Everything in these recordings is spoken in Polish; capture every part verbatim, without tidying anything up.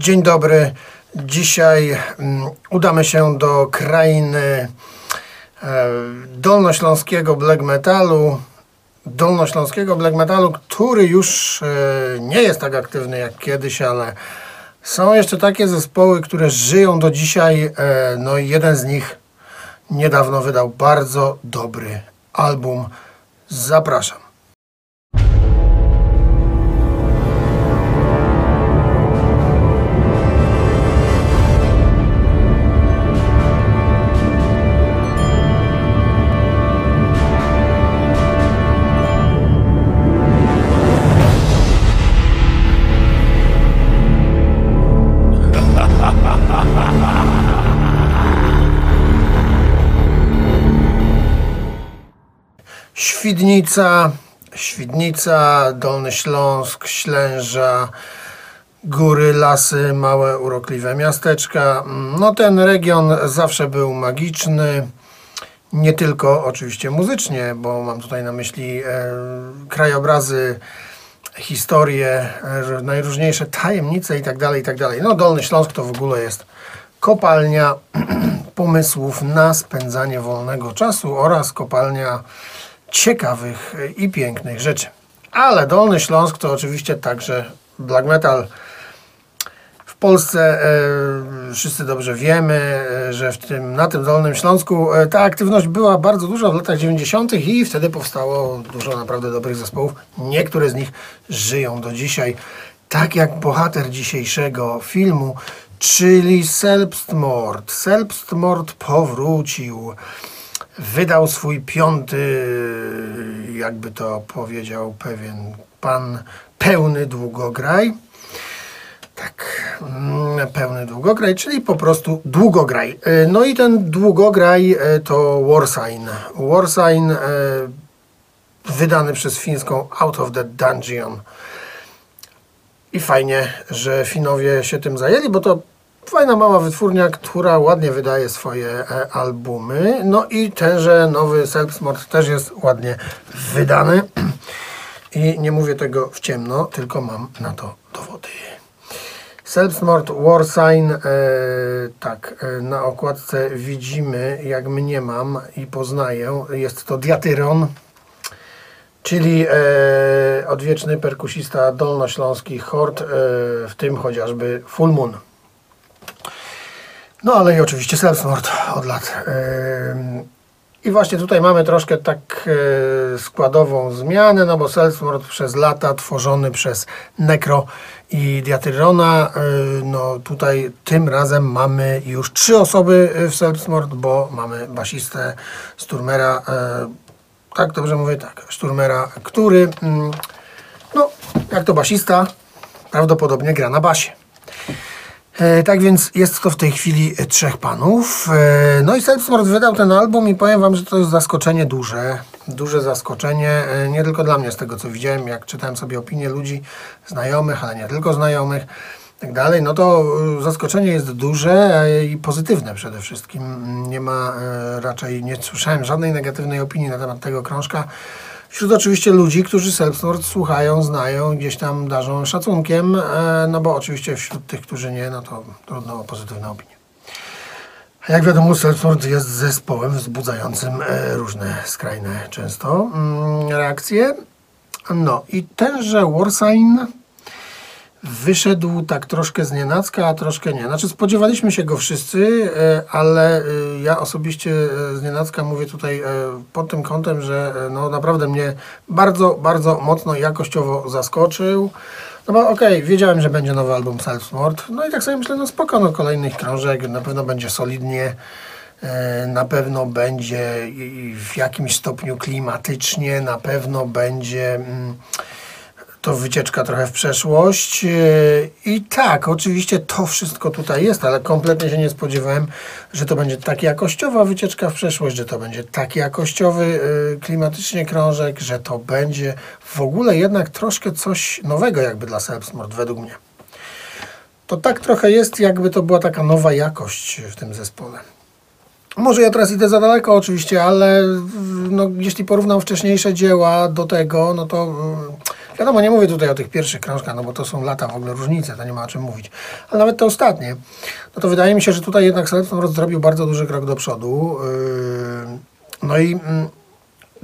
Dzień dobry. Dzisiaj udamy się do krainy dolnośląskiego black metalu, dolnośląskiego black metalu, który już nie jest tak aktywny jak kiedyś, ale są jeszcze takie zespoły, które żyją do dzisiaj. No i jeden z nich niedawno wydał bardzo dobry album. Zapraszam. Świdnica, Świdnica, Dolny Śląsk, Ślęża, góry, lasy, małe urokliwe miasteczka. No ten region zawsze był magiczny, nie tylko oczywiście muzycznie, bo mam tutaj na myśli e, krajobrazy, historie, e, najróżniejsze tajemnice itd., itd. No Dolny Śląsk to w ogóle jest kopalnia pomysłów na spędzanie wolnego czasu oraz kopalnia ciekawych i pięknych rzeczy. Ale Dolny Śląsk to oczywiście także black metal. W Polsce e, wszyscy dobrze wiemy, że w tym, na tym Dolnym Śląsku e, ta aktywność była bardzo duża w latach dziewięćdziesiątych i wtedy powstało dużo naprawdę dobrych zespołów. Niektóre z nich żyją do dzisiaj. Tak jak bohater dzisiejszego filmu, czyli Selbstmord. Selbstmord powrócił. Wydał swój piąty, jakby to powiedział pewien pan, pełny długograj. Tak, pełny długograj, czyli po prostu długograj. No i ten długograj to Warsign. Warsign wydany przez fińską Out of the Dungeon. I fajnie, że Finowie się tym zajęli, bo to fajna mała wytwórnia, która ładnie wydaje swoje albumy. No i tenże nowy Selbstmord też jest ładnie wydany. I nie mówię tego w ciemno, tylko mam na to dowody. Selbstmord, Warsign. E, tak, na okładce widzimy, jak mniemam i poznaję. Jest to Diatyron, czyli e, odwieczny perkusista dolnośląskich hord, e, w tym chociażby Full Moon. No ale i oczywiście Selbstmord od lat. Yy, I właśnie tutaj mamy troszkę tak yy, składową zmianę, no bo Selbstmord przez lata tworzony przez Necro i Diatyrona. Yy, no tutaj tym razem mamy już trzy osoby w Selbstmord, bo mamy basistę Sturmera, yy, tak dobrze mówię, tak, Sturmera, który, yy, no jak to basista, prawdopodobnie gra na basie. Tak więc jest to w tej chwili trzech panów. No i Selbstmord wydał ten album i powiem wam, że to jest zaskoczenie duże. Duże zaskoczenie, nie tylko dla mnie, z tego co widziałem, jak czytałem sobie opinie ludzi, znajomych, ale nie tylko znajomych, tak dalej. No to zaskoczenie jest duże i pozytywne przede wszystkim. Nie ma, raczej nie słyszałem żadnej negatywnej opinii na temat tego krążka. Wśród oczywiście ludzi, którzy Selbstmord słuchają, znają, gdzieś tam darzą szacunkiem, no bo oczywiście wśród tych, którzy nie, no to trudno o pozytywne opinie. A jak wiadomo, Selbstmord jest zespołem wzbudzającym różne skrajne często reakcje. No i tenże Warsign wyszedł tak troszkę znienacka, a troszkę nie. Znaczy spodziewaliśmy się go wszyscy, ale ja osobiście znienacka mówię tutaj pod tym kątem, że no naprawdę mnie bardzo, bardzo mocno jakościowo zaskoczył. No bo okej, okay, wiedziałem, że będzie nowy album Selbstmord. No i tak sobie myślę, no spoko, no kolejnych krążek, na pewno będzie solidnie, na pewno będzie w jakimś stopniu klimatycznie, na pewno będzie... To wycieczka trochę w przeszłość i tak, oczywiście to wszystko tutaj jest, ale kompletnie się nie spodziewałem, że to będzie tak jakościowa wycieczka w przeszłość, że to będzie tak jakościowy klimatycznie krążek, że to będzie w ogóle jednak troszkę coś nowego jakby dla Selbstmord, według mnie. To tak trochę jest, jakby to była taka nowa jakość w tym zespole. Może ja teraz idę za daleko oczywiście, ale no, jeśli porównam wcześniejsze dzieła do tego, no to... Wiadomo, nie mówię tutaj o tych pierwszych krążkach, no bo to są lata w ogóle różnice, to nie ma o czym mówić. Ale nawet te ostatnie, no to wydaje mi się, że tutaj jednak Selbstmord zrobił bardzo duży krok do przodu. No i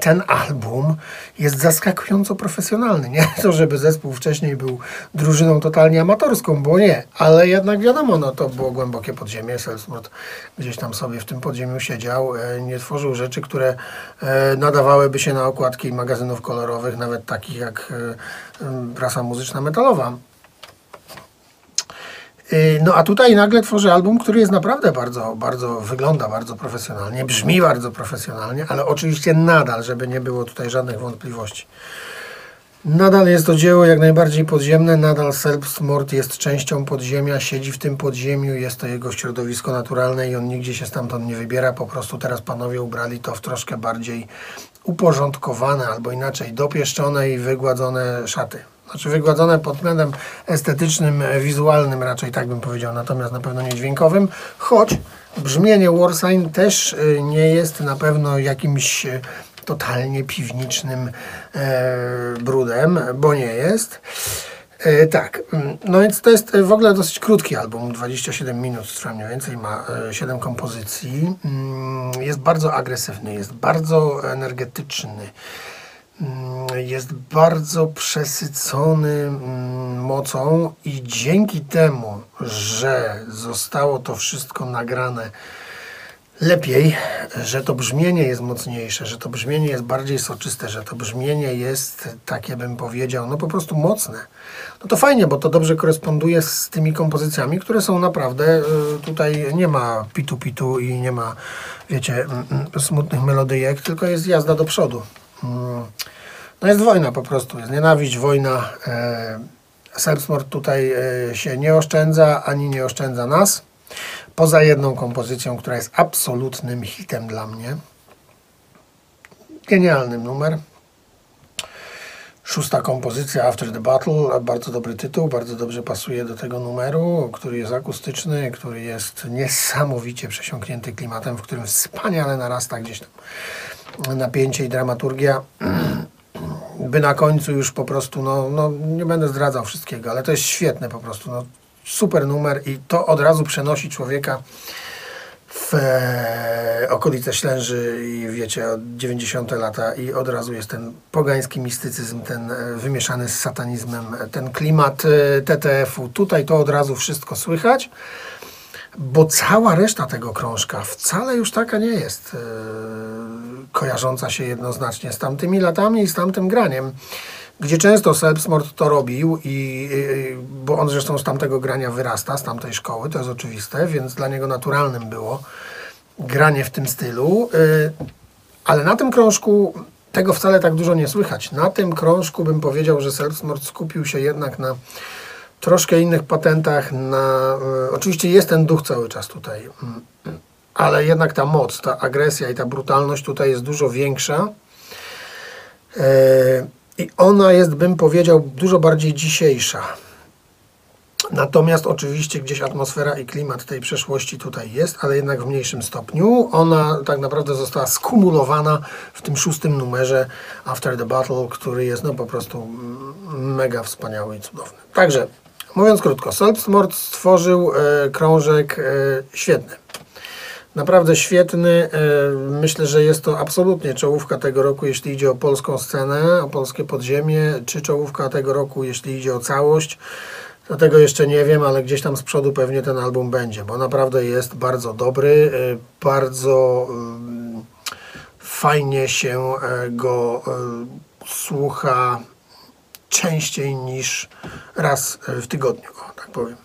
ten album jest zaskakująco profesjonalny. Nie to, żeby zespół wcześniej był drużyną totalnie amatorską, bo nie. Ale jednak wiadomo, no to było głębokie podziemie. Selbstmord gdzieś tam sobie w tym podziemiu siedział. Nie tworzył rzeczy, które nadawałyby się na okładki magazynów kolorowych, nawet takich jak prasa muzyczna metalowa. No a tutaj nagle tworzy album, który jest naprawdę bardzo, bardzo, wygląda bardzo profesjonalnie, brzmi bardzo profesjonalnie, ale oczywiście nadal, żeby nie było tutaj żadnych wątpliwości. Nadal jest to dzieło jak najbardziej podziemne, nadal Selbstmord jest częścią podziemia, siedzi w tym podziemiu, jest to jego środowisko naturalne i on nigdzie się stamtąd nie wybiera, po prostu teraz panowie ubrali to w troszkę bardziej uporządkowane, albo inaczej dopieszczone i wygładzone szaty. Znaczy wygładzone pod względem estetycznym, wizualnym raczej, tak bym powiedział, natomiast na pewno nie dźwiękowym, choć brzmienie Warsign też nie jest na pewno jakimś totalnie piwnicznym e, brudem, bo nie jest. E, tak, no więc to jest w ogóle dosyć krótki album, dwadzieścia siedem minut trwa mniej więcej, ma siedem kompozycji. Jest bardzo agresywny, jest bardzo energetyczny. Jest bardzo przesycony mocą i dzięki temu, że zostało to wszystko nagrane lepiej, że to brzmienie jest mocniejsze, że to brzmienie jest bardziej soczyste, że to brzmienie jest, takie bym powiedział, no po prostu mocne. No to fajnie, bo to dobrze koresponduje z tymi kompozycjami, które są naprawdę, tutaj nie ma pitu-pitu i nie ma, wiecie, smutnych melodyjek, tylko jest jazda do przodu. No jest wojna po prostu, jest nienawiść, wojna. Selbstmord tutaj się nie oszczędza, ani nie oszczędza nas. Poza jedną kompozycją, która jest absolutnym hitem dla mnie. Genialny numer. Szósta kompozycja, After the Battle, bardzo dobry tytuł, bardzo dobrze pasuje do tego numeru, który jest akustyczny, który jest niesamowicie przesiąknięty klimatem, w którym wspaniale narasta gdzieś tam napięcie i dramaturgia, by na końcu już po prostu, no, no nie będę zdradzał wszystkiego, ale to jest świetne po prostu, no, super numer i to od razu przenosi człowieka w e, okolice Ślęży i wiecie, od dziewięćdziesiąte lata i od razu jest ten pogański mistycyzm, ten e, wymieszany z satanizmem, ten klimat e, T T F-u, tutaj to od razu wszystko słychać. Bo cała reszta tego krążka wcale już taka nie jest yy, kojarząca się jednoznacznie z tamtymi latami i z tamtym graniem, gdzie często Selbstmord to robił, i, yy, bo on zresztą z tamtego grania wyrasta, z tamtej szkoły, to jest oczywiste, więc dla niego naturalnym było granie w tym stylu, yy, ale na tym krążku tego wcale tak dużo nie słychać. Na tym krążku bym powiedział, że Selbstmord skupił się jednak na troszkę innych patentach na... Y, oczywiście jest ten duch cały czas tutaj, ale jednak ta moc, ta agresja i ta brutalność tutaj jest dużo większa. Y, I ona jest, bym powiedział, dużo bardziej dzisiejsza. Natomiast oczywiście gdzieś atmosfera i klimat tej przeszłości tutaj jest, ale jednak w mniejszym stopniu. Ona tak naprawdę została skumulowana w tym szóstym numerze After the Battle, który jest no po prostu mega wspaniały i cudowny. Także mówiąc krótko, Selbstmord stworzył e, krążek e, świetny. Naprawdę świetny. E, myślę, że jest to absolutnie czołówka tego roku, jeśli idzie o polską scenę, o polskie podziemie, czy czołówka tego roku, jeśli idzie o całość. Do tego jeszcze nie wiem, ale gdzieś tam z przodu pewnie ten album będzie, bo naprawdę jest bardzo dobry, bardzo fajnie się go słucha częściej niż raz w tygodniu, o, tak powiem.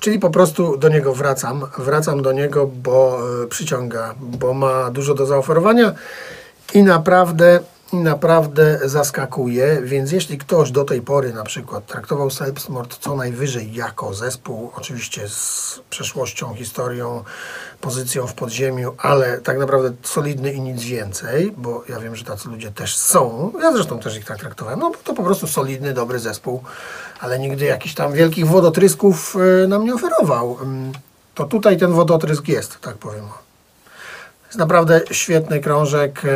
Czyli po prostu do niego wracam, wracam do niego, bo przyciąga, bo ma dużo do zaoferowania i naprawdę... I naprawdę zaskakuje, więc jeśli ktoś do tej pory na przykład traktował Selbstmord co najwyżej jako zespół, oczywiście z przeszłością, historią, pozycją w podziemiu, ale tak naprawdę solidny i nic więcej, bo ja wiem, że tacy ludzie też są, ja zresztą też ich tak traktowałem, no bo to po prostu solidny, dobry zespół, ale nigdy jakichś tam wielkich wodotrysków nam nie oferował, to tutaj ten wodotrysk jest, tak powiem. jest naprawdę świetny krążek, e,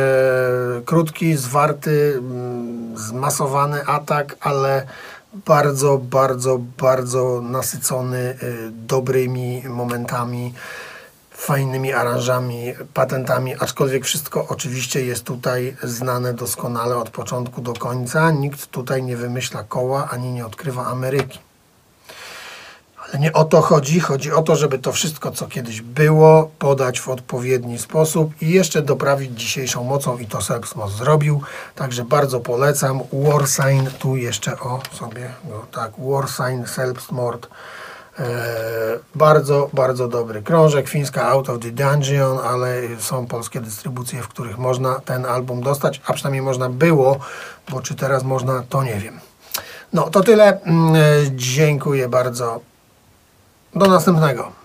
krótki, zwarty, m, zmasowany atak, ale bardzo, bardzo, bardzo nasycony e, dobrymi momentami, fajnymi aranżami, patentami, aczkolwiek wszystko oczywiście jest tutaj znane doskonale od początku do końca. Nikt tutaj nie wymyśla koła, ani nie odkrywa Ameryki. Ale nie o to chodzi. Chodzi o to, żeby to wszystko, co kiedyś było, podać w odpowiedni sposób i jeszcze doprawić dzisiejszą mocą, i to Selbstmord zrobił. Także bardzo polecam. Warsign, tu jeszcze o sobie, no tak, Warsign, Selbstmord. Eee, bardzo, bardzo dobry krążek, fińska Out of the Dungeon, ale są polskie dystrybucje, w których można ten album dostać, a przynajmniej można było, bo czy teraz można, to nie wiem. No to tyle, eee, dziękuję bardzo, do następnego.